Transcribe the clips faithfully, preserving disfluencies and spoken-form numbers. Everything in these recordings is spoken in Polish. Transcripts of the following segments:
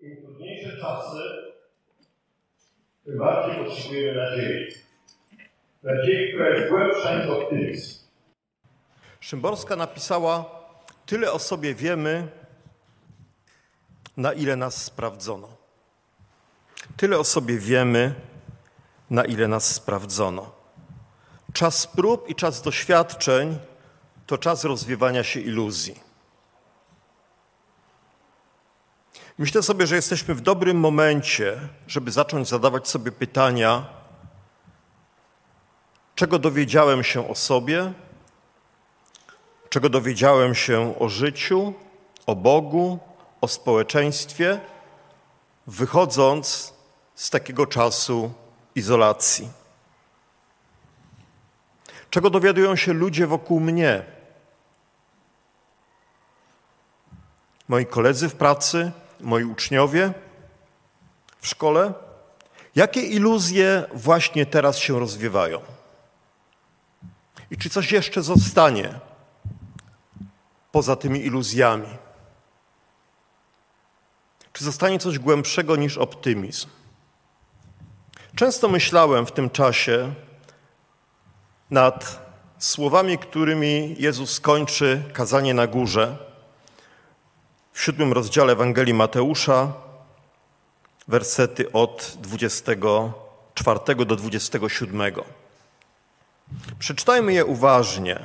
Im trudniejsze czasy, tym bardziej potrzebujemy nadziei. Nadziei, która jest głębsza niż optymizm. Szymborska napisała: tyle o sobie wiemy, na ile nas sprawdzono. Tyle o sobie wiemy, na ile nas sprawdzono. Czas prób i czas doświadczeń to czas rozwiewania się iluzji. Myślę sobie, że jesteśmy w dobrym momencie, żeby zacząć zadawać sobie pytania, czego dowiedziałem się o sobie, czego dowiedziałem się o życiu, o Bogu, o społeczeństwie, wychodząc z takiego czasu izolacji. Czego dowiadują się ludzie wokół mnie? Moi koledzy w pracy, moi uczniowie w szkole? Jakie iluzje właśnie teraz się rozwiewają? I czy coś jeszcze zostanie poza tymi iluzjami? Czy zostanie coś głębszego niż optymizm? Często myślałem w tym czasie nad słowami, którymi Jezus kończy kazanie na górze. W siódmym rozdziale Ewangelii Mateusza, wersety od dwudziestego czwartego do dwudziestego siódmego. Przeczytajmy je uważnie.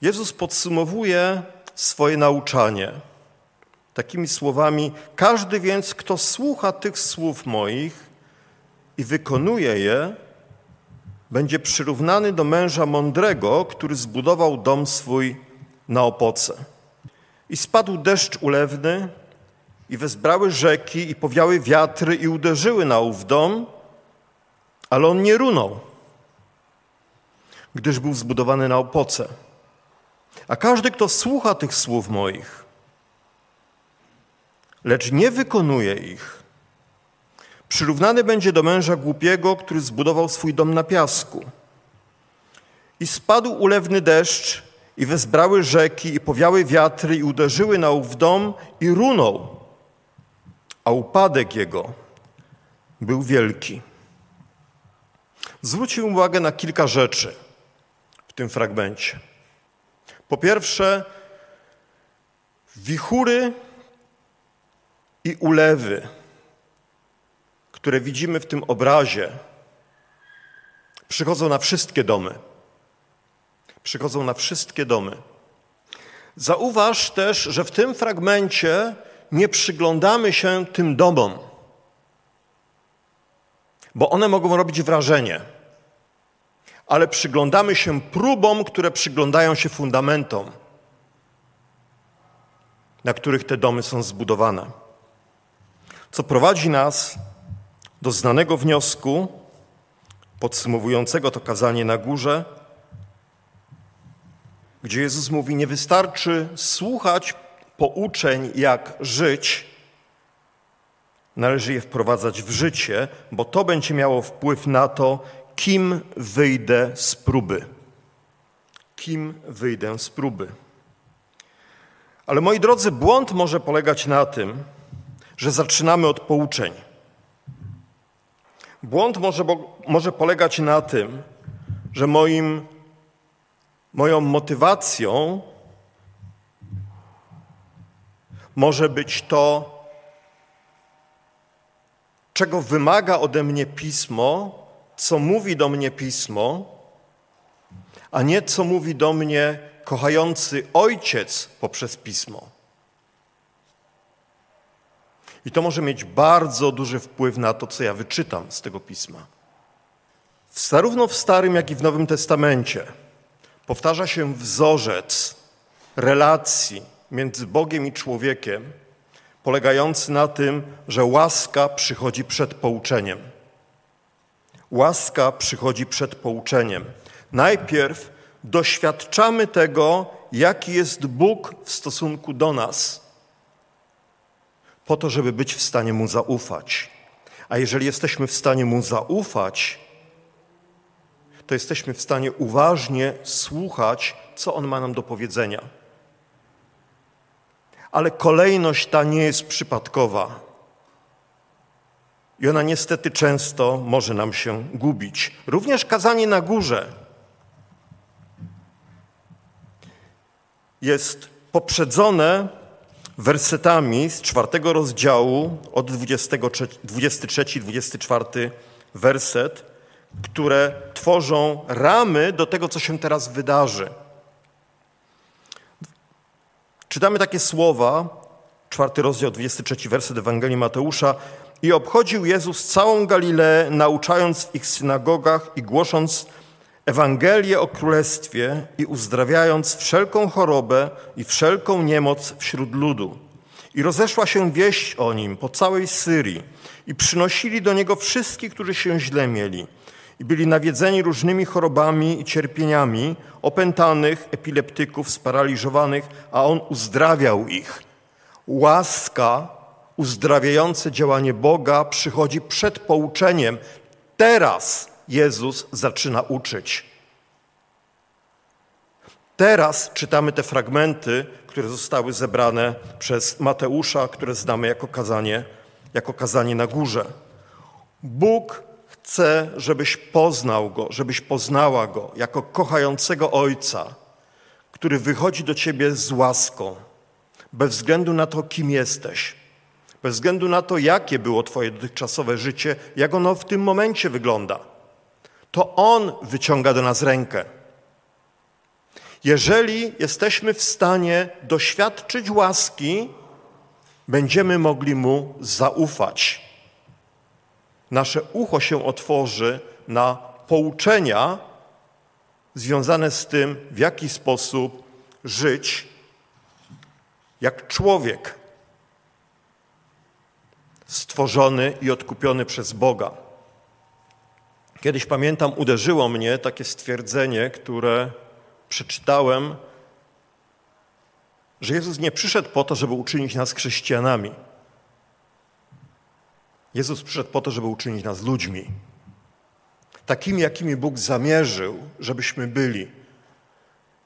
Jezus podsumowuje swoje nauczanie takimi słowami: każdy więc, kto słucha tych słów moich i wykonuje je, będzie przyrównany do męża mądrego, który zbudował dom swój na opoce. I spadł deszcz ulewny, i wezbrały rzeki, i powiały wiatry, i uderzyły na ów dom, ale on nie runął, gdyż był zbudowany na opoce. A każdy, kto słucha tych słów moich, lecz nie wykonuje ich, przyrównany będzie do męża głupiego, który zbudował swój dom na piasku. I spadł ulewny deszcz, i wezbrały rzeki, i powiały wiatry, i uderzyły na ów dom, i runął, a upadek jego był wielki. Zwróćmy uwagę na kilka rzeczy w tym fragmencie. Po pierwsze, wichury i ulewy, które widzimy w tym obrazie, przychodzą na wszystkie domy. Przychodzą na wszystkie domy. Zauważ też, że w tym fragmencie nie przyglądamy się tym domom, bo one mogą robić wrażenie, ale przyglądamy się próbom, które przyglądają się fundamentom, na których te domy są zbudowane. Co prowadzi nas do znanego wniosku, podsumowującego to kazanie na górze, gdzie Jezus mówi: nie wystarczy słuchać pouczeń, jak żyć, należy je wprowadzać w życie, bo to będzie miało wpływ na to, kim wyjdę z próby. Kim wyjdę z próby. Ale moi drodzy, błąd może polegać na tym, że zaczynamy od pouczeń. Błąd może, może polegać na tym, że moim, moją motywacją może być to, czego wymaga ode mnie Pismo, co mówi do mnie Pismo, a nie co mówi do mnie kochający Ojciec poprzez Pismo. I to może mieć bardzo duży wpływ na to, co ja wyczytam z tego Pisma. Zarówno w Starym, jak i w Nowym Testamencie powtarza się wzorzec relacji między Bogiem i człowiekiem, polegający na tym, że łaska przychodzi przed pouczeniem. Łaska przychodzi przed pouczeniem. Najpierw doświadczamy tego, jaki jest Bóg w stosunku do nas, po to, żeby być w stanie Mu zaufać. A jeżeli jesteśmy w stanie Mu zaufać, to jesteśmy w stanie uważnie słuchać, co On ma nam do powiedzenia. Ale kolejność ta nie jest przypadkowa. I ona niestety często może nam się gubić. Również kazanie na górze jest poprzedzone wersetami z czwartego rozdziału od dwudziesty trzeci do dwudziestego czwartego werset, które tworzą ramy do tego, co się teraz wydarzy. Czytamy takie słowa, czwarty rozdział, dwudziesty trzeci werset Ewangelii Mateusza. I obchodził Jezus całą Galileę, nauczając w ich synagogach i głosząc Ewangelię o Królestwie i uzdrawiając wszelką chorobę i wszelką niemoc wśród ludu. I rozeszła się wieść o nim po całej Syrii i przynosili do niego wszystkich, którzy się źle mieli i byli nawiedzeni różnymi chorobami i cierpieniami, opętanych, epileptyków, sparaliżowanych, a on uzdrawiał ich. Łaska, uzdrawiające działanie Boga przychodzi przed pouczeniem. Teraz Jezus zaczyna uczyć. Teraz czytamy te fragmenty, które zostały zebrane przez Mateusza, które znamy jako kazanie, jako kazanie na górze. Bóg chce, żebyś poznał Go, żebyś poznała Go jako kochającego Ojca, który wychodzi do ciebie z łaską, bez względu na to, kim jesteś, bez względu na to, jakie było twoje dotychczasowe życie, jak ono w tym momencie wygląda. To On wyciąga do nas rękę. Jeżeli jesteśmy w stanie doświadczyć łaski, będziemy mogli Mu zaufać. Nasze ucho się otworzy na pouczenia związane z tym, w jaki sposób żyć jak człowiek stworzony i odkupiony przez Boga. Kiedyś, pamiętam, uderzyło mnie takie stwierdzenie, które przeczytałem, że Jezus nie przyszedł po to, żeby uczynić nas chrześcijanami. Jezus przyszedł po to, żeby uczynić nas ludźmi. Takimi, jakimi Bóg zamierzył, żebyśmy byli.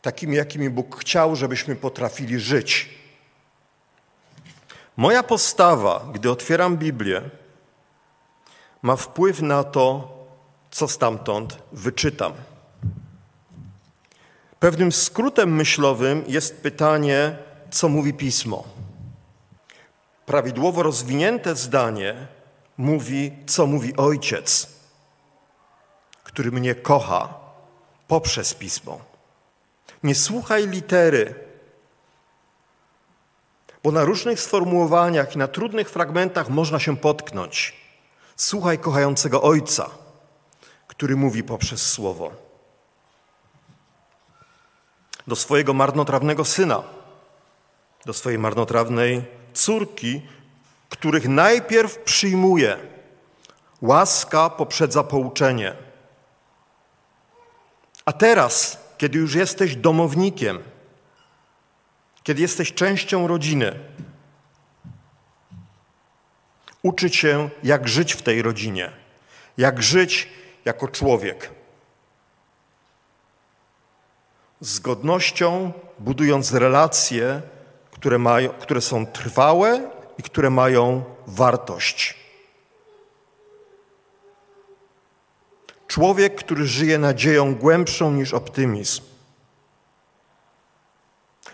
Takimi, jakimi Bóg chciał, żebyśmy potrafili żyć. Moja postawa, gdy otwieram Biblię, ma wpływ na to, co stamtąd wyczytam. Pewnym skrótem myślowym jest pytanie, co mówi Pismo. Prawidłowo rozwinięte zdanie mówi, co mówi Ojciec, który mnie kocha poprzez Pismo. Nie słuchaj litery, bo na różnych sformułowaniach i na trudnych fragmentach można się potknąć. Słuchaj kochającego Ojca, który mówi poprzez Słowo. Do swojego marnotrawnego syna, do swojej marnotrawnej córki, których najpierw przyjmuje. Łaska poprzedza pouczenie. A teraz, kiedy już jesteś domownikiem, kiedy jesteś częścią rodziny, uczy cię, jak żyć w tej rodzinie, jak żyć jako człowiek, z godnością budując relacje, które mają, które są trwałe i które mają wartość. Człowiek, który żyje nadzieją głębszą niż optymizm.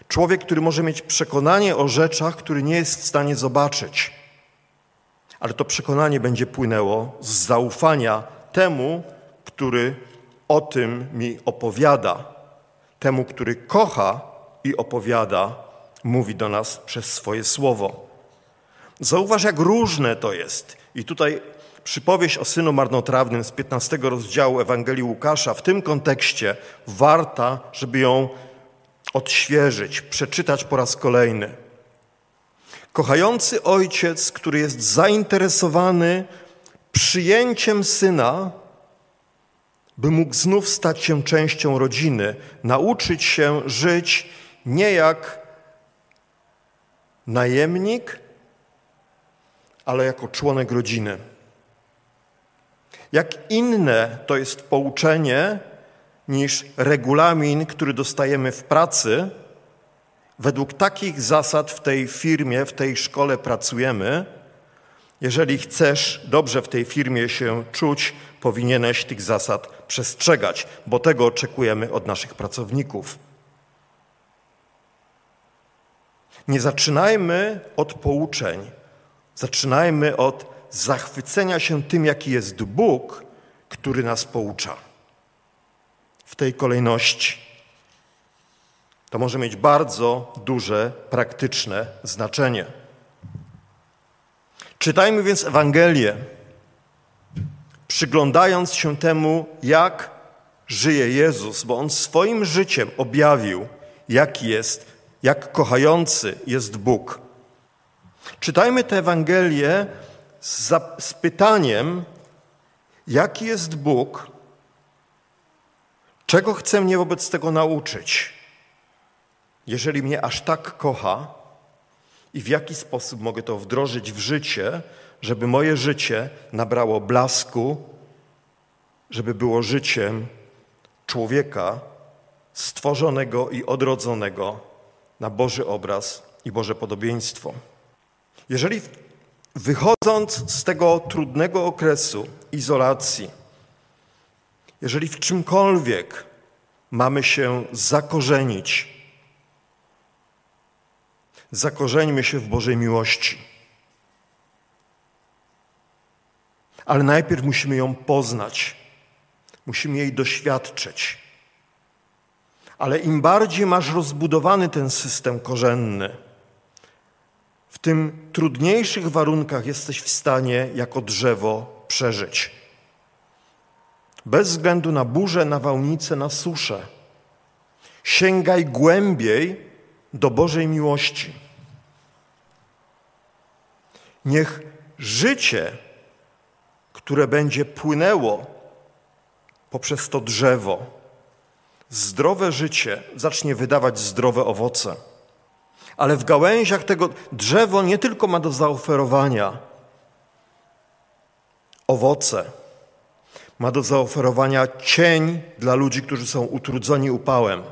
Człowiek, który może mieć przekonanie o rzeczach, który nie jest w stanie zobaczyć, ale to przekonanie będzie płynęło z zaufania temu, który o tym mi opowiada, temu, który kocha i opowiada, mówi do nas przez swoje słowo. Zauważ, jak różne to jest. I tutaj przypowieść o synu marnotrawnym z piętnastego rozdziału Ewangelii Łukasza w tym kontekście warta, żeby ją odświeżyć, przeczytać po raz kolejny. Kochający ojciec, który jest zainteresowany przyjęciem syna, by mógł znów stać się częścią rodziny, nauczyć się żyć nie jak najemnik, ale jako członek rodziny. Jak inne to jest pouczenie niż regulamin, który dostajemy w pracy. Według takich zasad w tej firmie, w tej szkole pracujemy. Jeżeli chcesz dobrze w tej firmie się czuć, powinieneś tych zasad przestrzegać, bo tego oczekujemy od naszych pracowników. Nie zaczynajmy od pouczeń, zaczynajmy od zachwycenia się tym, jaki jest Bóg, który nas poucza. W tej kolejności to może mieć bardzo duże, praktyczne znaczenie. Czytajmy więc Ewangelię, przyglądając się temu, jak żyje Jezus, bo On swoim życiem objawił, jaki jest, jak kochający jest Bóg. Czytajmy tę Ewangelię z, z pytaniem, jaki jest Bóg, czego chce mnie wobec tego nauczyć, jeżeli mnie aż tak kocha, i w jaki sposób mogę to wdrożyć w życie, żeby moje życie nabrało blasku, żeby było życiem człowieka stworzonego i odrodzonego na Boży obraz i Boże podobieństwo. Jeżeli wychodząc z tego trudnego okresu izolacji, jeżeli w czymkolwiek mamy się zakorzenić, zakorzeńmy się w Bożej miłości. Ale najpierw musimy ją poznać. Musimy jej doświadczyć. Ale im bardziej masz rozbudowany ten system korzenny, w tym trudniejszych warunkach jesteś w stanie jako drzewo przeżyć. Bez względu na burzę, nawałnicę, na suszę. Sięgaj głębiej do Bożej miłości. Niech życie, które będzie płynęło poprzez to drzewo, zdrowe życie zacznie wydawać zdrowe owoce. Ale w gałęziach tego drzewo nie tylko ma do zaoferowania owoce, ma do zaoferowania cień dla ludzi, którzy są utrudzeni upałem.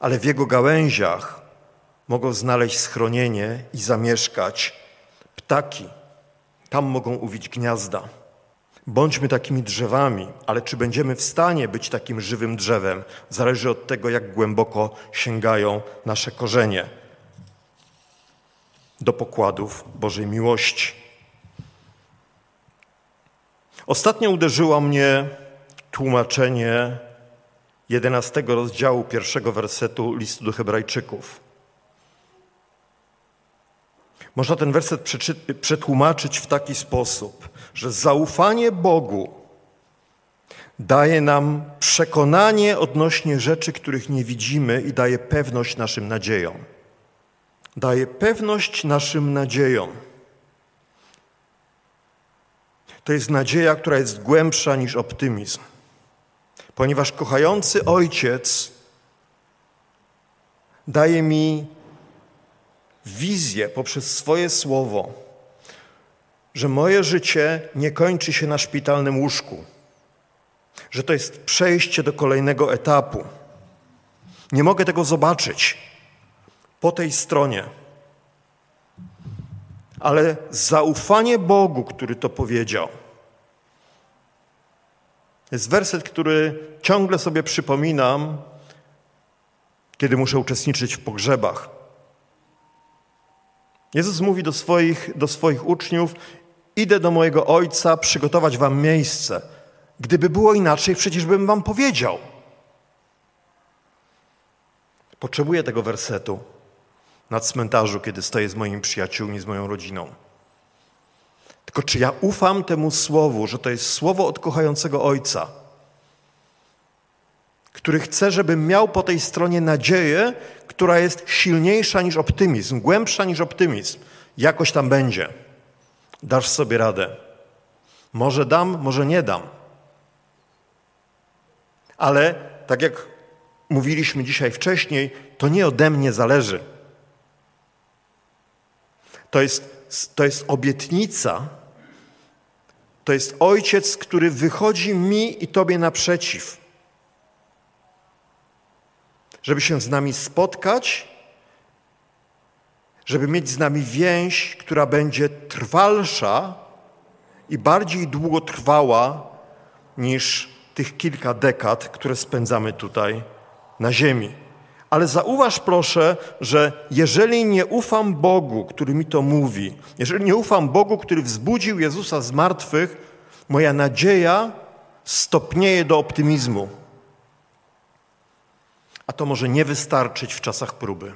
Ale w jego gałęziach mogą znaleźć schronienie i zamieszkać ptaki. Tam mogą uwić gniazda. Bądźmy takimi drzewami, ale czy będziemy w stanie być takim żywym drzewem, zależy od tego, jak głęboko sięgają nasze korzenie do pokładów Bożej miłości. Ostatnio uderzyło mnie tłumaczenie jedenastego rozdziału pierwszego wersetu Listu do Hebrajczyków. Można ten werset przetłumaczyć w taki sposób, że zaufanie Bogu daje nam przekonanie odnośnie rzeczy, których nie widzimy i daje pewność naszym nadziejom. Daje pewność naszym nadziejom. To jest nadzieja, która jest głębsza niż optymizm. Ponieważ kochający Ojciec daje mi wizję poprzez swoje słowo, że moje życie nie kończy się na szpitalnym łóżku, że to jest przejście do kolejnego etapu. Nie mogę tego zobaczyć po tej stronie, ale zaufanie Bogu, który to powiedział. Jest werset, który ciągle sobie przypominam, kiedy muszę uczestniczyć w pogrzebach. Jezus mówi do swoich, do swoich uczniów: idę do mojego Ojca przygotować wam miejsce. Gdyby było inaczej, przecież bym wam powiedział. Potrzebuję tego wersetu na cmentarzu, kiedy stoję z moimi przyjaciółmi, z moją rodziną. Tylko czy ja ufam temu słowu, że to jest słowo od kochającego Ojca, który chce, żebym miał po tej stronie nadzieję, która jest silniejsza niż optymizm, głębsza niż optymizm. Jakoś tam będzie. Dasz sobie radę. Może dam, może nie dam. Ale tak jak mówiliśmy dzisiaj wcześniej, to nie ode mnie zależy. To jest To jest obietnica, to jest Ojciec, który wychodzi mi i Tobie naprzeciw, żeby się z nami spotkać, żeby mieć z nami więź, która będzie trwalsza i bardziej długotrwała niż tych kilka dekad, które spędzamy tutaj na ziemi. Ale zauważ proszę, że jeżeli nie ufam Bogu, który mi to mówi, jeżeli nie ufam Bogu, który wzbudził Jezusa z martwych, moja nadzieja stopnieje do optymizmu. A to może nie wystarczyć w czasach próby.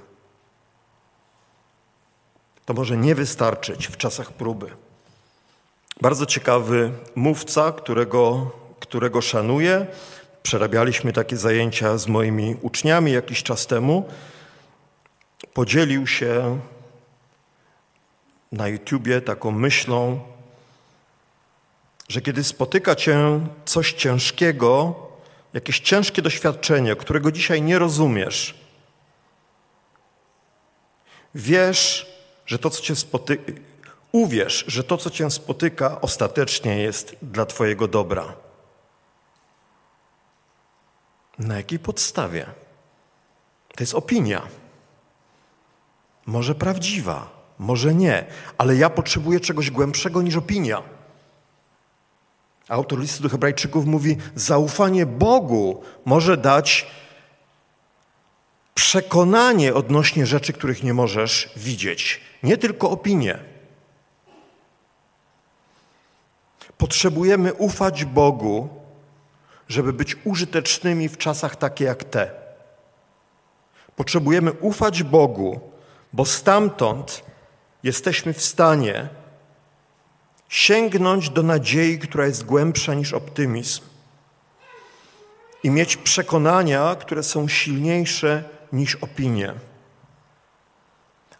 To może nie wystarczyć w czasach próby. Bardzo ciekawy mówca, którego, którego szanuję. Przerabialiśmy takie zajęcia z moimi uczniami jakiś czas temu. Podzielił się na YouTubie taką myślą, że kiedy spotyka cię coś ciężkiego, jakieś ciężkie doświadczenie, którego dzisiaj nie rozumiesz, wiesz, że to, co cię spotyka, uwierz, że to, co cię spotyka, ostatecznie jest dla twojego dobra. Na jakiej podstawie? To jest opinia. Może prawdziwa, może nie, ale ja potrzebuję czegoś głębszego niż opinia. Autor listu do Hebrajczyków mówi, zaufanie Bogu może dać przekonanie odnośnie rzeczy, których nie możesz widzieć. Nie tylko opinię. Potrzebujemy ufać Bogu, żeby być użytecznymi w czasach takie jak te. Potrzebujemy ufać Bogu, bo stamtąd jesteśmy w stanie sięgnąć do nadziei, która jest głębsza niż optymizm i mieć przekonania, które są silniejsze niż opinie.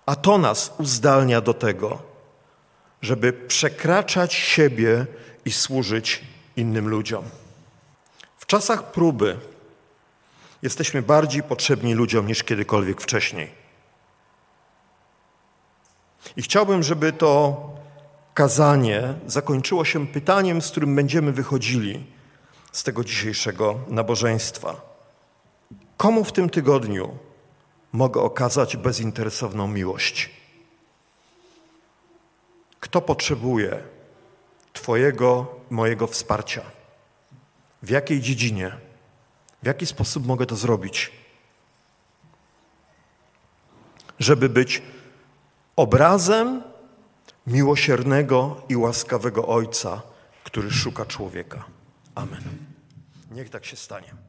A to nas uzdalnia do tego, żeby przekraczać siebie i służyć innym ludziom. W czasach próby jesteśmy bardziej potrzebni ludziom niż kiedykolwiek wcześniej. I chciałbym, żeby to kazanie zakończyło się pytaniem, z którym będziemy wychodzili z tego dzisiejszego nabożeństwa. Komu w tym tygodniu mogę okazać bezinteresowną miłość? Kto potrzebuje twojego, mojego wsparcia? W jakiej dziedzinie? W jaki sposób mogę to zrobić? Żeby być obrazem miłosiernego i łaskawego Ojca, który szuka człowieka. Amen. Niech tak się stanie.